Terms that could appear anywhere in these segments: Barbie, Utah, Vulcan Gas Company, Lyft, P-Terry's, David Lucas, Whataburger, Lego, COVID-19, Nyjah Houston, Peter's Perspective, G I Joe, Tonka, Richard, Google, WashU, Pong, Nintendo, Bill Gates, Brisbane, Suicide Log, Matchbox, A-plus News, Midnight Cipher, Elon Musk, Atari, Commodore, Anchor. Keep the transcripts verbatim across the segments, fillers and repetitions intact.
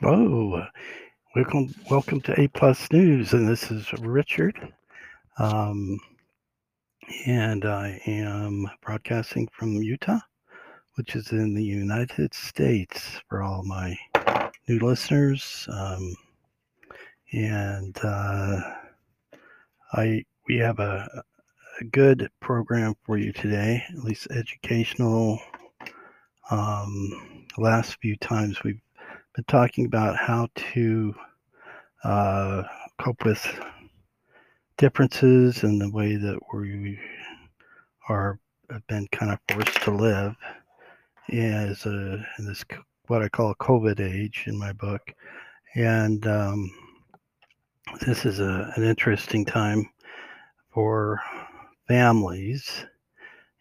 Hello, welcome, welcome to A-plus News, and this is Richard, um, and I am broadcasting from Utah, which is in the United States for all my new listeners, um, and uh, I we have a, a good program for you today, at least educational. Um, the last few times we've been talking about how to uh, cope with differences in the way that we are have been kind of forced to live as a, in this what I call COVID age in my book, and um, this is a, an interesting time for families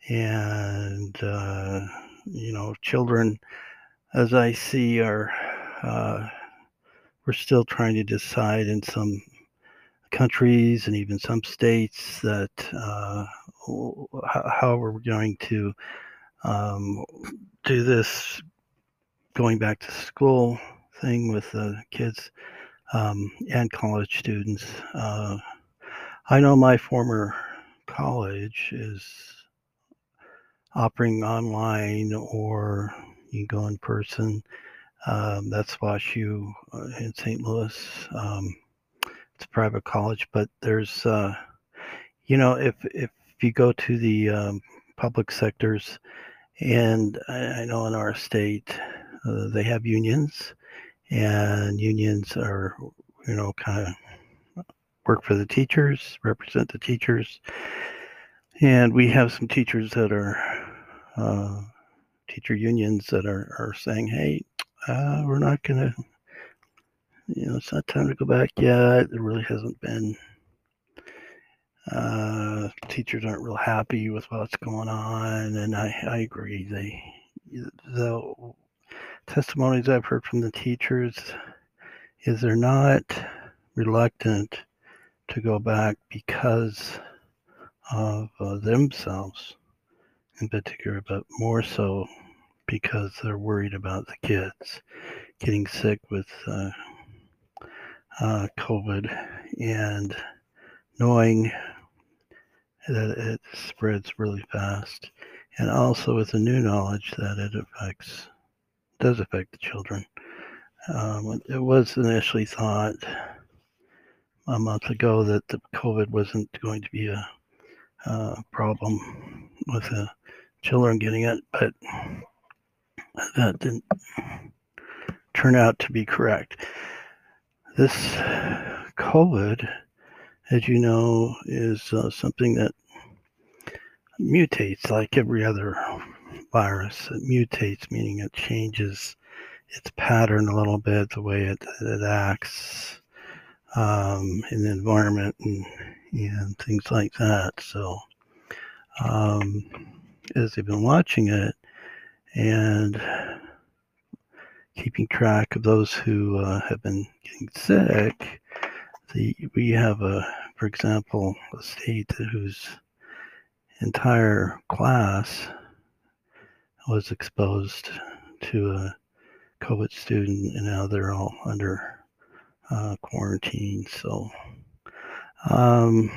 and. Uh, You know, children, as I see, are uh, we're still trying to decide in some countries and even some states that uh, how we're going to um, do this going back to school thing with the uh, kids um, and college students. Uh, I know my former college is offering online, or you can go in person. Um, that's WashU in Saint Louis. Um, it's a private college, but there's, uh, you know, if if you go to the um, public sectors, and I, I know in our state uh, they have unions, and unions are, you know, kind of work for the teachers, represent the teachers. And we have some teachers that are, uh, teacher unions that are, are saying, hey, uh, we're not going to, you know, it's not time to go back yet. It really hasn't been. Uh, teachers aren't real happy with what's going on. And I, I agree. They, the testimonies I've heard from the teachers is they're not reluctant to go back because of uh, themselves in particular, but more so because they're worried about the kids getting sick with uh, uh, COVID and knowing that it spreads really fast, and also with the new knowledge that it affects, does affect the children. Um, it was initially thought a month ago that the COVID wasn't going to be a Uh, problem with the uh, children getting it, but that didn't turn out to be correct. This COVID, as you know, is uh, something that mutates like every other virus. It mutates, meaning it changes its pattern a little bit, the way it, it acts um, in the environment and and things like that. So um, as they've been watching it and keeping track of those who uh, have been getting sick, the, we have, a, for example, a state whose entire class was exposed to a COVID student, and now they're all under uh, quarantine. So um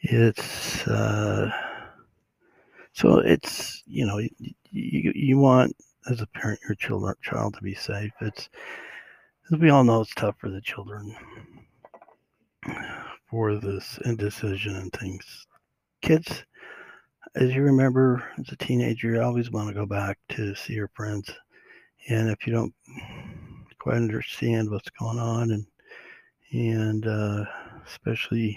it's uh so it's you know you, you you want as a parent your children child to be safe. It's, as we all know, it's tough for the children for this indecision and things. Kids, as you remember, as a teenager, you always want to go back to see your friends, and if you don't quite understand what's going on, and And uh, especially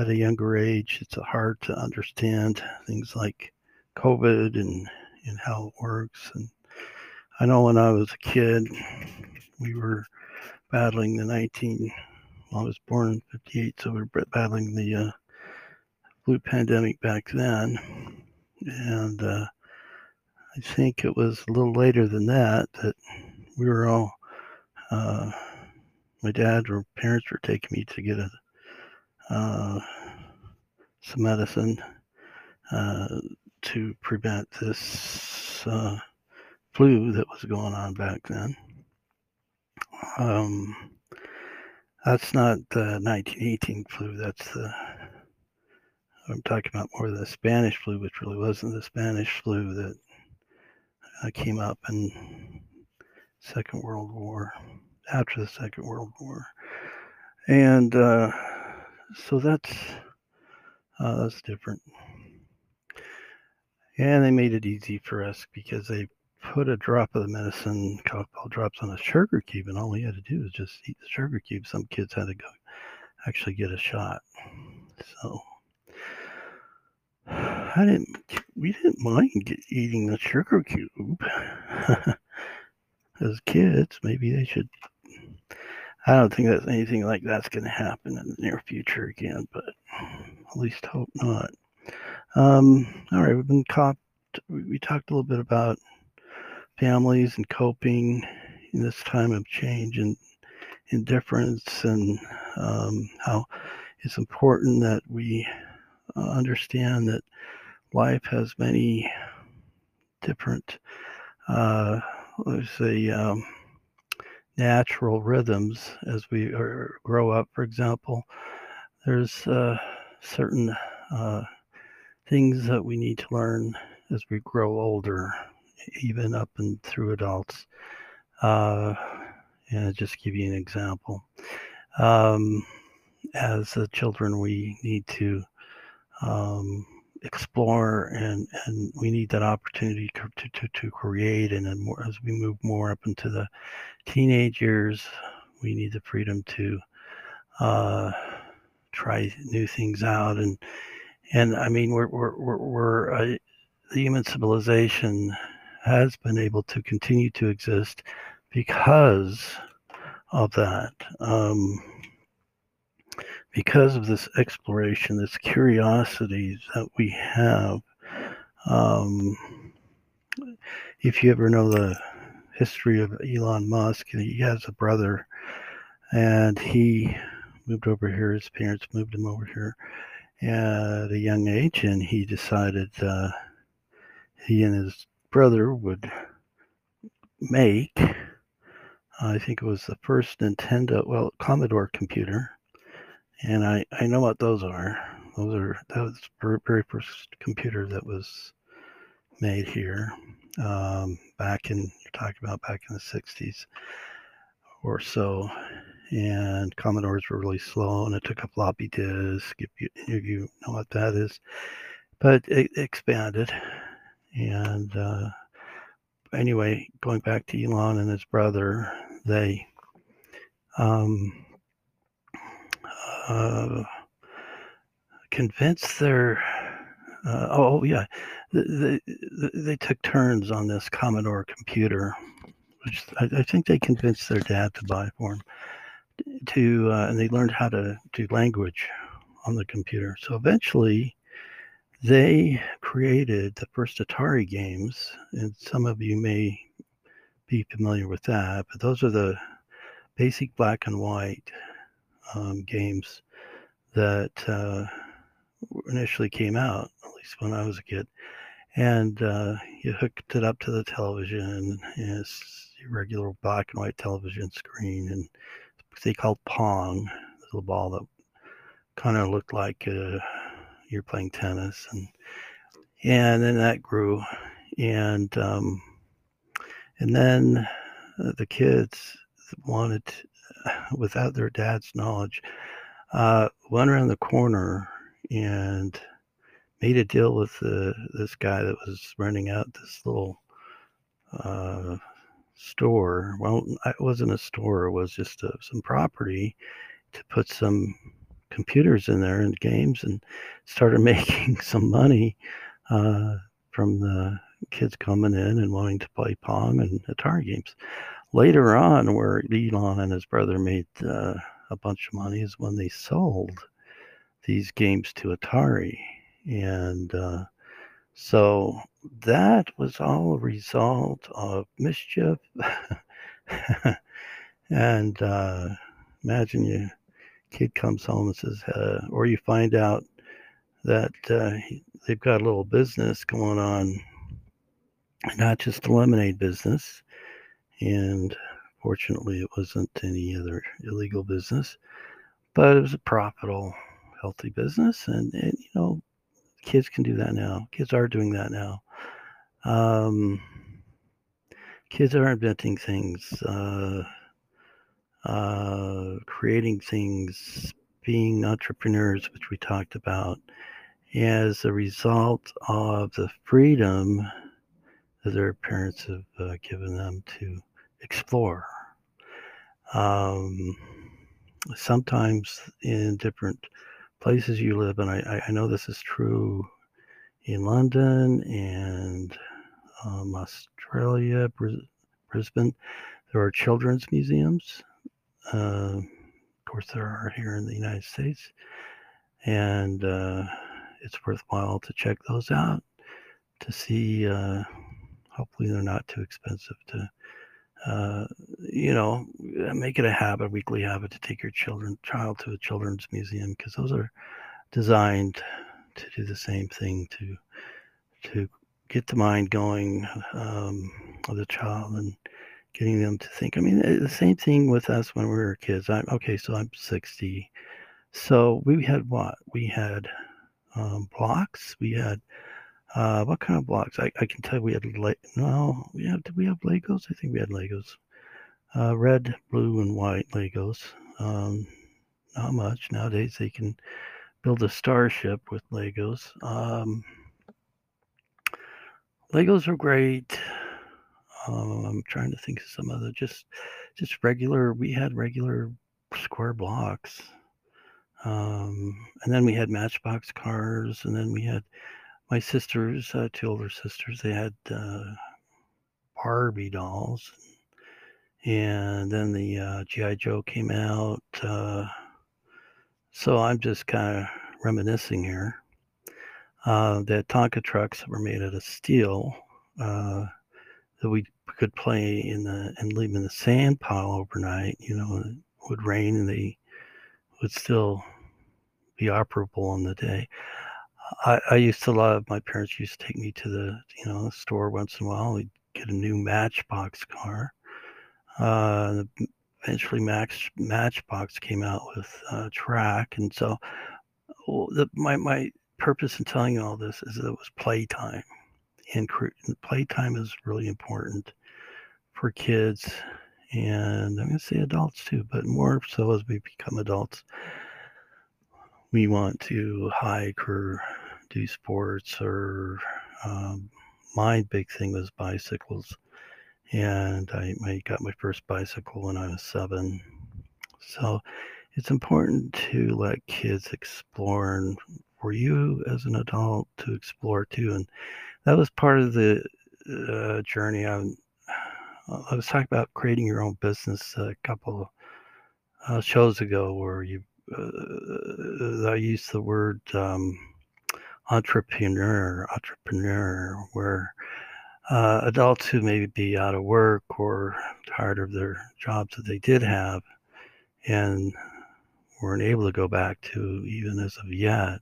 at a younger age, it's hard to understand things like COVID and, and how it works. And I know when I was a kid, we were battling the nineteen, well, I was born in fifty-eight, so we were battling the uh, flu pandemic back then. And uh, I think it was a little later than that that we were all... Uh, my dad or parents were taking me to get a, uh, some medicine uh, to prevent this uh, flu that was going on back then. Um, that's not the nineteen eighteen flu. That's the, I'm talking about more of the Spanish flu, which really wasn't the Spanish flu that uh, came up in Second World War, after the Second World War. And uh, so that's uh, that's different. And they made it easy for us because they put a drop of the medicine, cough ball drops, on a sugar cube, and all you had to do was just eat the sugar cube. Some kids had to go actually get a shot. So I didn't, we didn't mind eating the sugar cube as kids. Maybe they should. I don't think that anything like that's going to happen in the near future again, but at least hope not. Um, all right, we've been copped. We talked a little bit about families and coping in this time of change and indifference, and um, how it's important that we uh, understand that life has many different, uh, let's say, um, natural rhythms as we are, grow up. For example, there's uh, certain uh, things that we need to learn as we grow older, even up and through adults. Uh, and I'll just give you an example. Um, as uh, children, we need to um, explore, and, and we need that opportunity to, to, to create. And then more, as we move more up into the teenage years, we need the freedom to uh, try new things out. And, and I mean, we're, we're, we're, we're uh, the human civilization has been able to continue to exist because of that, um, because of this exploration, this curiosity that we have. Um, if you ever know the history of Elon Musk, he has a brother, and he moved over here. His parents moved him over here at a young age, and he decided uh, he and his brother would make, uh, I think it was the first Nintendo, well, Commodore computer. And I, I know what those are. Those are, that was the very first computer that was made here um, back in, you're talking about back in the sixties or so. And Commodores were really slow, and it took a floppy disk, if you, if you know what that is. But it expanded. And uh, anyway, going back to Elon and his brother, they um, uh, convinced their, uh, oh yeah, they, they, they took turns on this Commodore computer, which I, I think they convinced their dad to buy for him, to, uh, and they learned how to do language on the computer. So eventually, they created the first Atari games, and some of you may be familiar with that, but those are the basic black and white um, games that uh, initially came out, at least when I was a kid. And uh, you hooked it up to the television, and it's your regular black and white television screen, and they called Pong, the little ball that kind of looked like a, you're playing tennis, and and then that grew, and um, and then the kids wanted, without their dad's knowledge, uh, went around the corner and made a deal with the, this guy that was renting out this little uh, store. Well, it wasn't a store; it was just a, some property to put some computers in there and games, and started making some money uh, from the kids coming in and wanting to play Pong and Atari games. Later on, where Elon and his brother made uh, a bunch of money is when they sold these games to Atari. And uh, so that was all a result of mischief. And uh, imagine you kid comes home and says, uh, or you find out that uh, they've got a little business going on, not just a lemonade business, and Fortunately, it wasn't any other illegal business, but it was a profitable, healthy business. And, and you know, kids can do that now. Kids are doing that now. Um, kids are inventing things, uh, uh, creating things, being entrepreneurs, which we talked about, as a result of the freedom that their parents have uh, given them to explore. Um, sometimes in different places you live, and I, I know this is true in London and um, Australia, Brisbane, there are children's museums. Uh, of course, there are here in the United States, and uh, it's worthwhile to check those out to see. Uh, hopefully, they're not too expensive to. Uh, you know, make it a habit, a weekly habit, to take your children, child to a children's museum, because those are designed to do the same thing, to to get the mind going um, of the child and getting them to think. I mean, the same thing with us when we were kids. I'm okay, so I'm sixty. So we had what? We had um, blocks. We had. Uh, what kind of blocks? I, I can tell we had, Le- no, we have, did we have Legos? I think we had Legos. Uh, red, blue, and white Legos. Um, not much. Nowadays they can build a starship with Legos. Um, Legos are great. Um, I'm trying to think of some other, just, just regular, we had regular square blocks. Um, and then we had Matchbox cars, and then we had, my sisters, uh, two older sisters, they had uh, Barbie dolls. And then the uh, G I Joe came out. Uh, so I'm just kind of reminiscing here. Uh, the Tonka trucks that were made out of steel uh, that we could play in the and leave in the sand pile overnight. You know, it would rain and they would still be operable on the day. I, I used to love, my parents used to take me to the, you know, store once in a while. We'd get a new Matchbox car. Uh, eventually Max, Matchbox came out with uh, track. And so the, my, my purpose in telling you all this is that it was playtime. And, and playtime is really important for kids. And I'm going to say adults too, but more so as we become adults. We want to hike or do sports or um, my big thing was bicycles, and I, I got my first bicycle when I was seven. So it's important to let kids explore, and for you as an adult to explore too. And that was part of the uh, journey. I, I was talking about creating your own business a couple of uh, shows ago where you Uh, I use the word um, entrepreneur, entrepreneur, where uh, adults who maybe be out of work or tired of their jobs that they did have and weren't able to go back to even as of yet,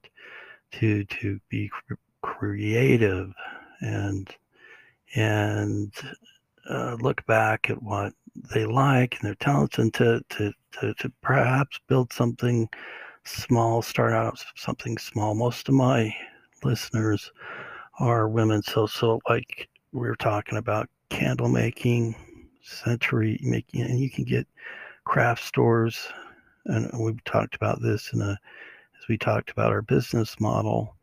to to be cr- creative and and uh, look back at what they like and their talents and to to To, to perhaps build something small, start out something small. Most of my listeners are women, so so like we were talking about candle making, century making, and you can get craft stores. And we've talked about this in a as we talked about our business model,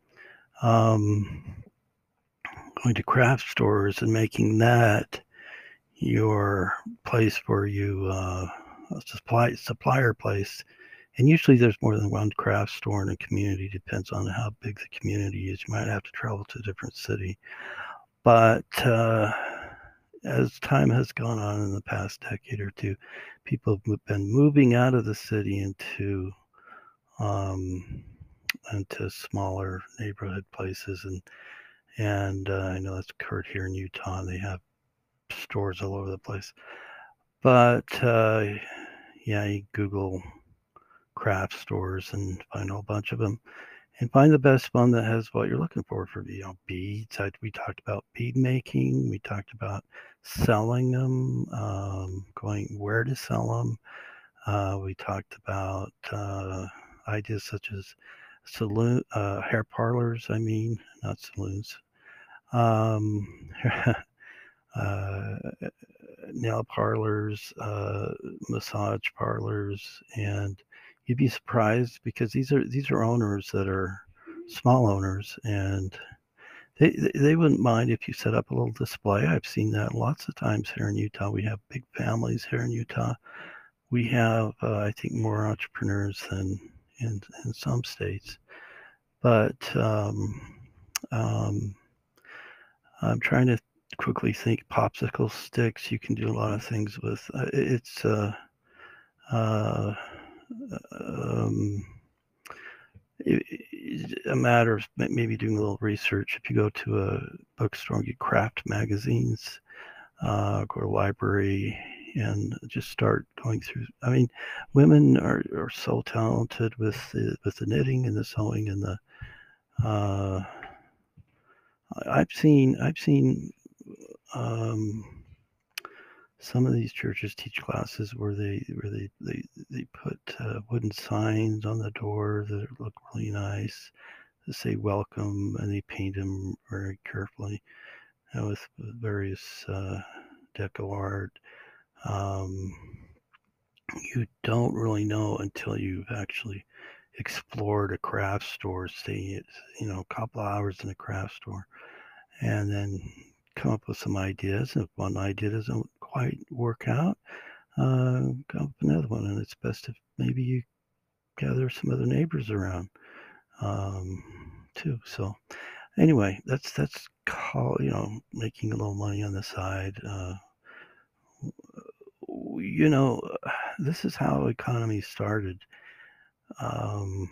um, going to craft stores and making that your place where you. Uh, Supply supplier place, and usually there's more than one craft store in a community. Depends on how big the community is. You might have to travel to a different city. But uh, as time has gone on in the past decade or two, people have been moving out of the city into um, into smaller neighborhood places, and and uh, I know that's occurred here in Utah. They have stores all over the place. But, uh, yeah, you Google craft stores and find a whole bunch of them. And find the best one that has what you're looking for for, you know, beads. I, we talked about bead making. We talked about selling them. Um, of going where to sell them. Uh, we talked about uh, ideas such as saloon, uh, hair parlors, I mean, not saloons, um, uh, nail parlors, uh, massage parlors, and you'd be surprised because these are these are owners that are small owners, and they they wouldn't mind if you set up a little display. I've seen that lots of times here in Utah. We have big families here in Utah. We have, uh, I think, more entrepreneurs than in, in some states. But um, um, I'm trying to quickly think. Popsicle sticks. You can do a lot of things with. Uh, it's. Uh, uh, um, a matter of maybe doing a little research. If you go to a bookstore and get craft magazines, uh, go to a library and just start going through. I mean, women are, are so talented with the, with the knitting and the sewing and the, uh, I've seen, I've seen, um, some of these churches teach classes where they where they they, they put uh, wooden signs on the door that look really nice, that say welcome, and they paint them very carefully uh, with various uh, deco art. Um, you don't really know until you've actually explored a craft store, stay at, you know, a couple of hours in a craft store, and then come up with some ideas. And if one idea doesn't quite work out, uh, go with another one, and it's best if maybe you gather some other neighbors around um, too. So, anyway, that's that's call, you know, making a little money on the side. Uh, you know, this is how economy started, um,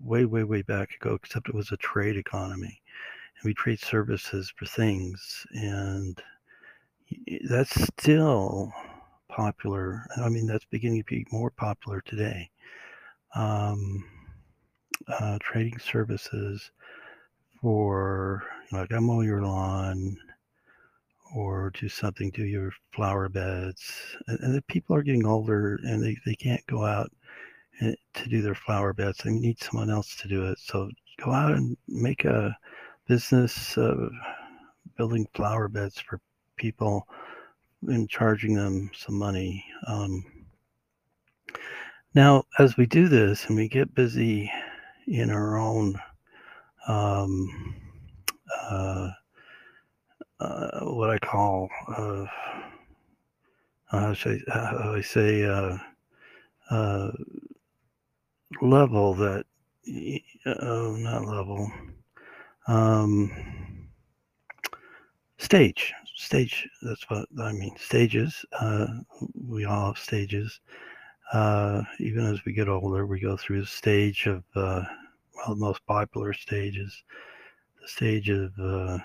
way way way back ago. Except it was a trade economy, and we trade services for things and. That's still popular. I mean, that's beginning to be more popular today. Um, uh, trading services for, you know, like I mow your lawn or do something, do your flower beds. And, and the people are getting older and they, they can't go out and, to do their flower beds. They need someone else to do it. So go out and make a business of building flower beds for people and charging them some money. Um, now, as we do this and we get busy in our own um, uh, uh, what I call uh, how should I, how I say uh, uh, level that uh, not level um, stage. Stage, that's what I mean, stages. Uh, we all have stages. Uh, even as we get older, we go through the stage of, uh, well, the most popular stage is the stage of uh,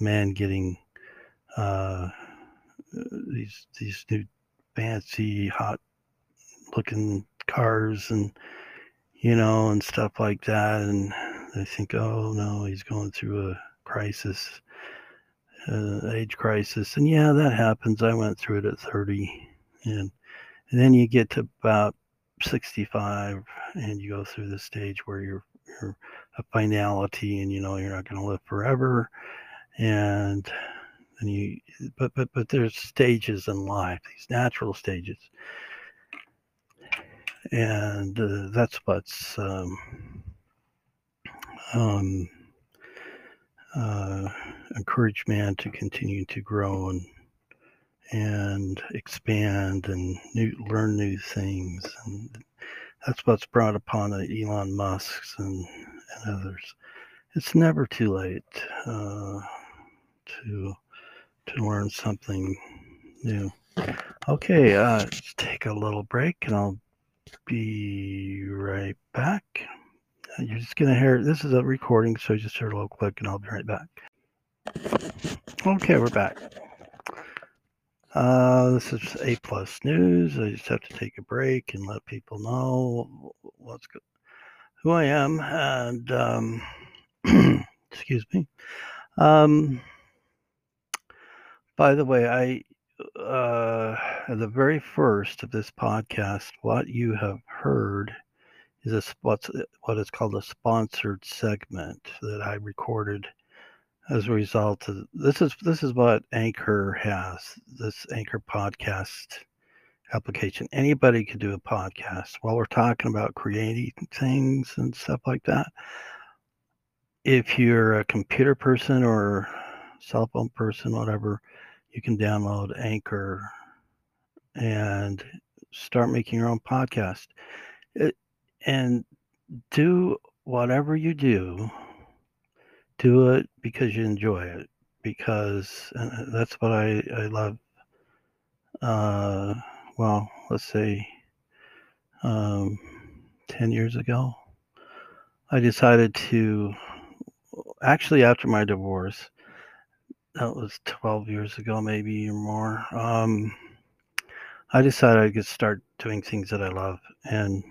man getting uh, these these new fancy, hot-looking cars and, you know, and stuff like that. And they think, oh, no, he's going through a crisis. Uh, age crisis, and yeah, that happens. I went through it at thirty, and and then you get to about sixty-five, and you go through the stage where you're you're a finality, and you know you're not going to live forever, and and you, but but but there's stages in life, these natural stages, and uh, that's what's um um. Uh, encourage man to continue to grow and and expand and new, learn new things, and that's what's brought upon the Elon Musks and, and others. It's never too late uh, to to learn something new. Okay, uh, let's take a little break, and I'll be right back. You're just going to hear, this is a recording, so you just hear a little click and I'll be right back. Okay, we're back. Uh, this is A-plus News. I just have to take a break and let people know what's good, who I am. And, um, excuse me. Um, by the way, I uh, at the very first of this podcast, what you have heard is a, what's, what is called a sponsored segment that I recorded as a result of this is this is what Anchor has, this Anchor podcast application. Anybody could do a podcast. While we're talking about creating things and stuff like that, if you're a computer person or cell phone person, whatever, you can download Anchor and start making your own podcast. It, and do whatever you do, do it because you enjoy it, because and that's what I, I love. Uh, well, let's say um, ten years ago, I decided to, actually after my divorce, that was twelve years ago, maybe or more, um, I decided I could start doing things that I love. And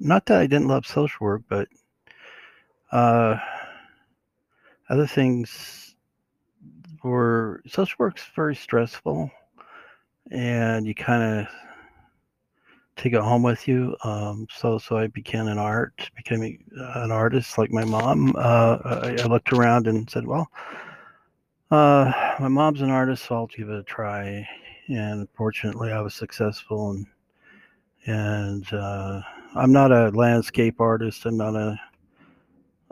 not that I didn't love social work, but uh, other things were, social work's very stressful, and you kind of take it home with you. Um, so, so I began an art, became an artist like my mom. Uh, I, I looked around and said, well, uh, my mom's an artist, so I'll give it a try. And fortunately I was successful, and, and, uh, I'm not a landscape artist. I'm not a,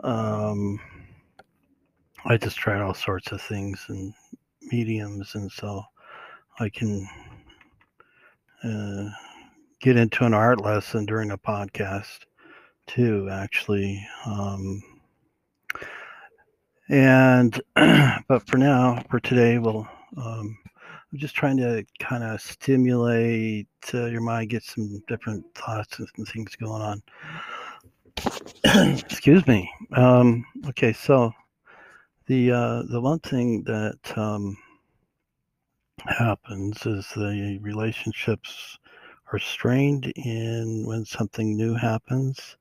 um, I just tried all sorts of things and mediums. And so I can, uh, get into an art lesson during a podcast too, actually. Um, and, but for now, for today, we'll, um, I'm just trying to kind of stimulate uh, your mind, get some different thoughts and some things going on. Excuse me. Um, okay. So the, uh, the one thing that, um, happens is the relationships are strained in when something new happens,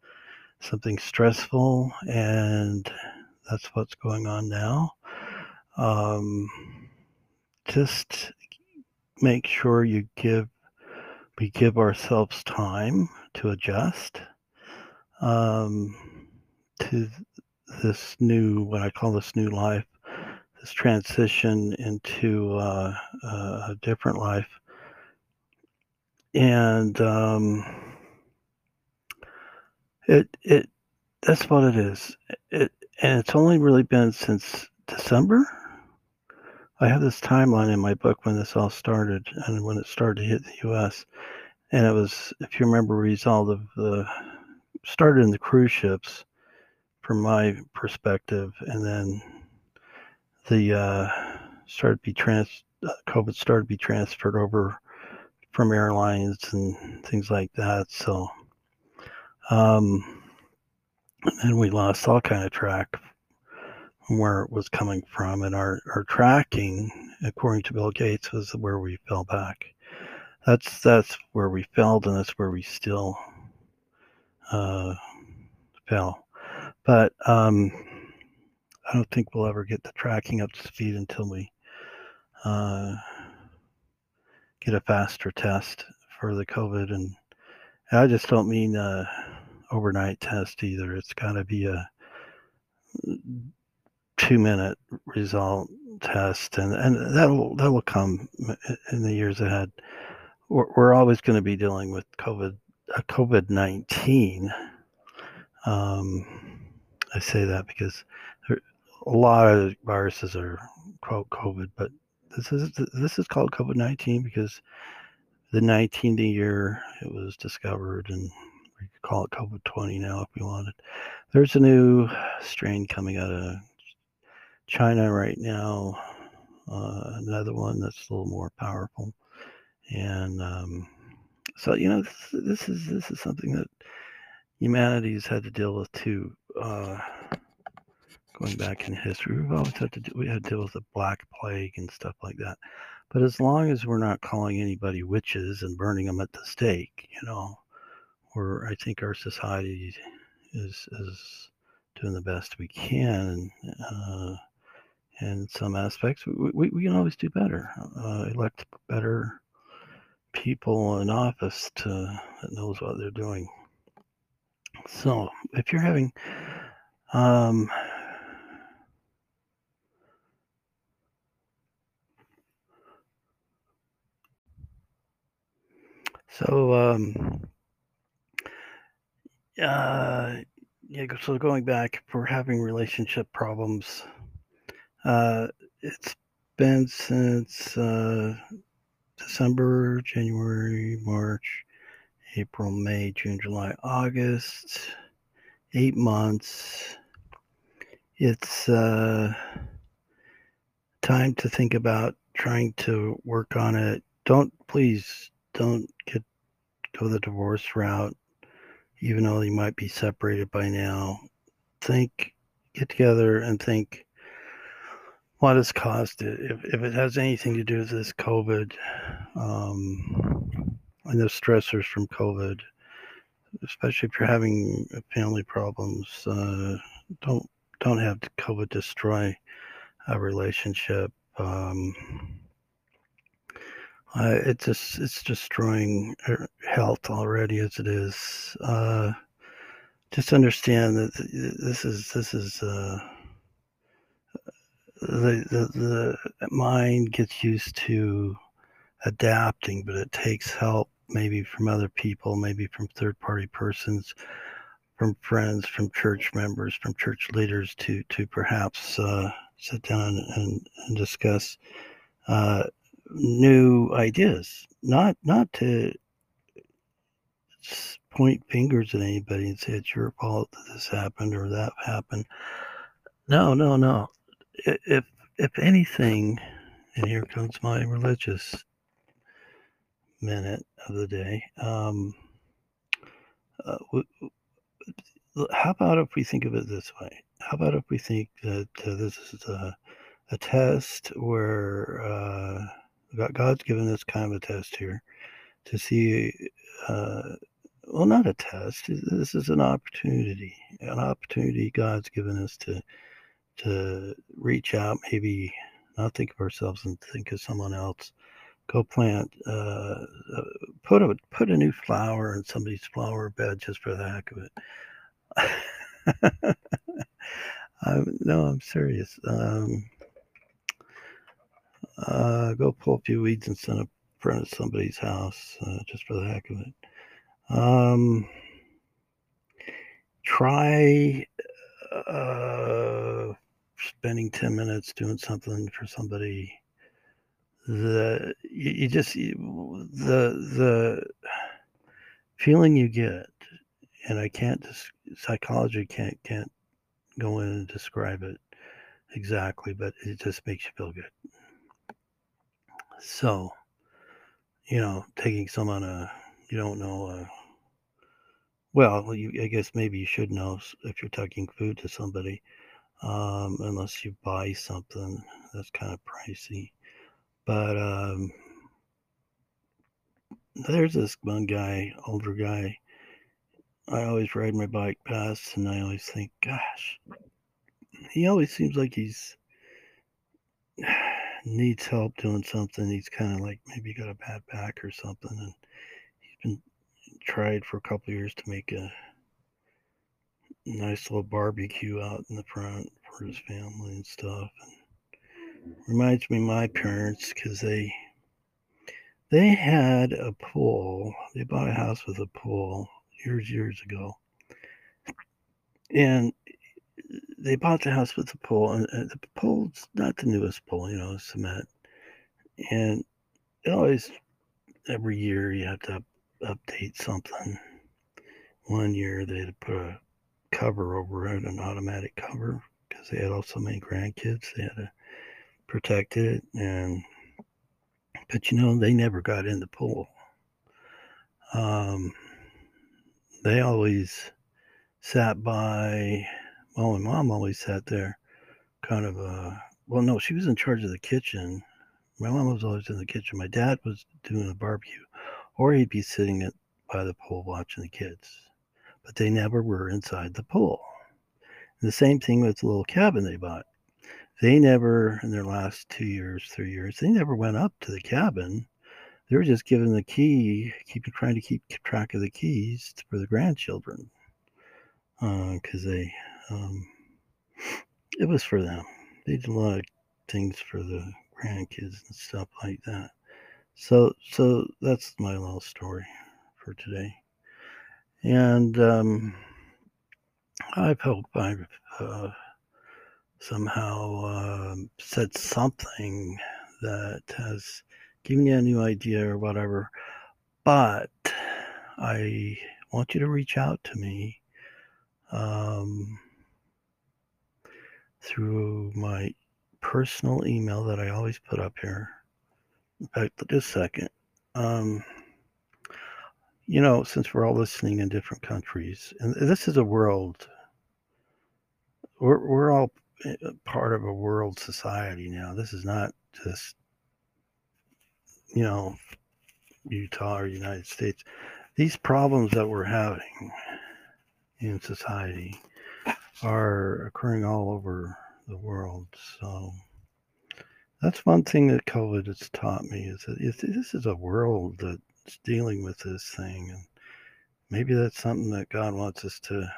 something stressful, and that's what's going on now. Um, just make sure you give, we give ourselves time to adjust um, to this new, what I call this new life, this transition into uh, a different life. And um, it it that's what it is. It and it's only really been since December. I have this timeline in my book when this all started and when it started to hit the U S. And it was, if you remember, result of the started in the cruise ships, from my perspective, and then the uh, started to be trans COVID started to be transferred over from airlines and things like that. So, um, and we lost all kind of track from where it was coming from, and our, our tracking, according to Bill Gates, was where we fell back. That's, that's where we fell, and that's where we still, uh, fell. But, um, I don't think we'll ever get the tracking up to speed until we, uh, get a faster test for the COVID. And I just don't mean a overnight test either. It's got to be a two minute result test, and, and that'll, that will come in the years ahead. We're, we're always going to be dealing with COVID, uh, COVID nineteen. Um, I say that because there, a lot of viruses are quote COVID, but This is this is called COVID nineteen because the nineteenth year it was discovered, and we could call it COVID twenty now if we wanted. There's a new strain coming out of China right now, uh, another one that's a little more powerful, and um, so you know this, this is this is something that humanity's had to deal with too. Uh, Going back in history, we've always had to do, we had to deal with the Black Plague and stuff like that. But as long as we're not calling anybody witches and burning them at the stake, you know, we're, I think our society is is doing the best we can. Uh, in some aspects, we, we, we can always do better, uh, elect better people in office to that knows what they're doing. So if you're having um, so um, uh, yeah, so going back, if we're having relationship problems, uh, it's been since uh, December, January, March, April, May, June, July, August, eight months. It's uh, time to think about trying to work on it. Don't, please don't get go the divorce route, even though you might be separated by now. Think, get together and think, what has caused it? If, if it has anything to do with this COVID, um, and the stressors from COVID, especially if you're having family problems, uh, don't don't have COVID destroy a relationship. Um, uh, it's just it's destroying health already as it is. Uh, just understand that this is this is. Uh, The, the the mind gets used to adapting, but it takes help maybe from other people, maybe from third-party persons, from friends, from church members, from church leaders to to perhaps uh, sit down and, and discuss uh, new ideas. Not not to point fingers at anybody and say it's your fault that this happened or that happened. No, no, no. If if anything, and here comes my religious minute of the day, um, uh, w- w- how about if we think of it this way? How about if we think that uh, this is a, a test where uh, God's given us kind of a test here to see, uh, well, not a test. This is an opportunity, an opportunity God's given us to to reach out, maybe not think of ourselves and think of someone else. Go plant, uh, put a put a new flower in somebody's flower bed just for the heck of it. I'm, no, I'm serious. Um, uh, go pull a few weeds and send a friend of somebody's house uh, just for the heck of it. Um, try. Uh, spending ten minutes doing something for somebody that you, you just you, the the feeling you get, and I can't psychology can't can't go in and describe it exactly, but it just makes you feel good. So, you know, taking someone a you don't know a well, you, I guess maybe you should know if you're taking food to somebody, um, unless you buy something that's kind of pricey. But um, there's this one guy, older guy. I always ride my bike past, and I always think, gosh, he always seems like he's needs help doing something. He's kind of like maybe got a bad back or something, and he's been tried for a couple of years to make a nice little barbecue out in the front for his family and stuff. And reminds me of my parents, because they they had a pool. They bought a house with a pool years years ago, and they bought the house with the pool. And the pool's not the newest pool, you know, cement. And it always, every year you have to update something. One year they had to put a cover over it, an automatic cover, because they had all so many grandkids. They had to protect it, and but you know they never got in the pool. Um, they always sat by. Well, my mom always sat there, kind of a. Well, no, she was in charge of the kitchen. My mom was always in the kitchen. My dad was doing the barbecue. Or he'd be sitting at, by the pool watching the kids. But they never were inside the pool. And the same thing with the little cabin they bought. They never, in their last two years, three years, they never went up to the cabin. They were just given the key, keep trying to keep track of the keys for the grandchildren, because uh, they, um, it was for them. They did a lot of things for the grandkids and stuff like that. So, so that's my little story for today. And um, I hope I've uh, somehow uh, said something that has given you a new idea or whatever. But I want you to reach out to me um, through my personal email that I always put up here. In fact, just a second. Um, you know, since we're all listening in different countries, and this is a world, we're, we're all part of a world society now. This is not just, you know, Utah or United States. These problems that we're having in society are occurring all over the world. So that's one thing that COVID has taught me, is that it's, this is a world that's dealing with this thing. And maybe that's something that God wants us to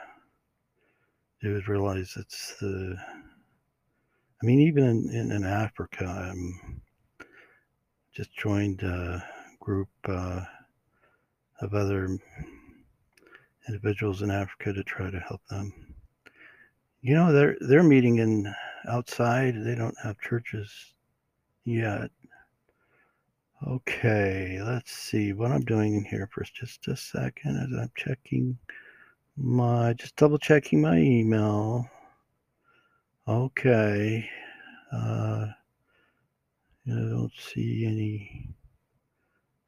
do, is realize it's the, I mean, even in, in, in Africa, I'm just joined a group uh, of other individuals in Africa to try to help them. You know, they're, they're meeting in outside. They don't have churches yet. Okay, let's see what I'm doing here for just a second as I'm checking my, just double checking my email. Okay. Uh, I don't see any,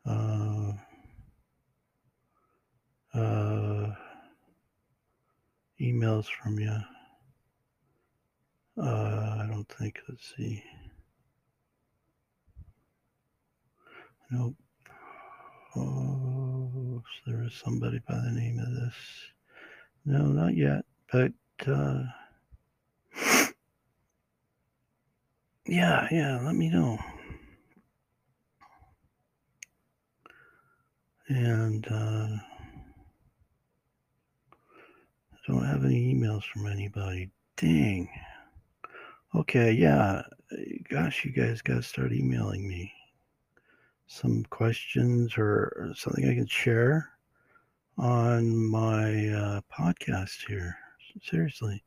uh, uh, emails from you. Uh, I don't think, let's see. Nope. Oh, so there is somebody by the name of this. No, not yet, but, uh, yeah, yeah, let me know. And, uh, I don't have any emails from anybody. Dang. Okay, yeah, gosh, you guys got to start emailing me some questions or something I can share on my uh, podcast here. Seriously,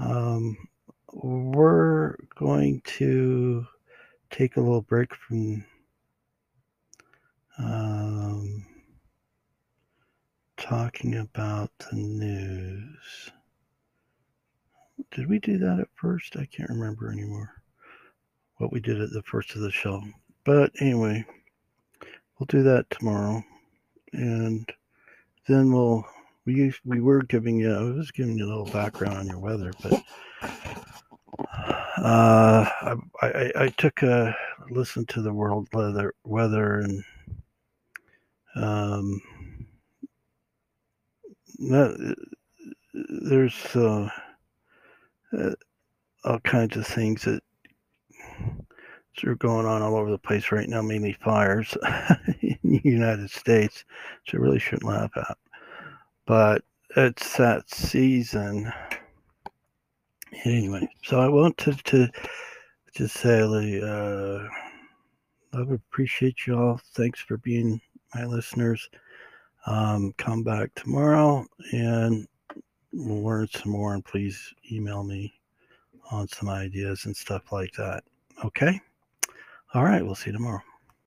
um, we're going to take a little break from um, talking about the news. Did we do that at first? I can't remember anymore what we did at the first of the show. But anyway, we'll do that tomorrow. And then we'll, we we were giving you, I was giving you a little background on your weather, but uh, I, I, I took a listen to the world weather, weather and um, that, there's, uh, Uh, all kinds of things that are going on all over the place right now, mainly fires in the United States, which I really shouldn't laugh at. But it's that season. Anyway, so I wanted to just say, uh, I would appreciate you all. Thanks for being my listeners. Um, come back tomorrow and we'll learn some more, and please email me on some ideas and stuff like that. Okay? All right. We'll see you tomorrow.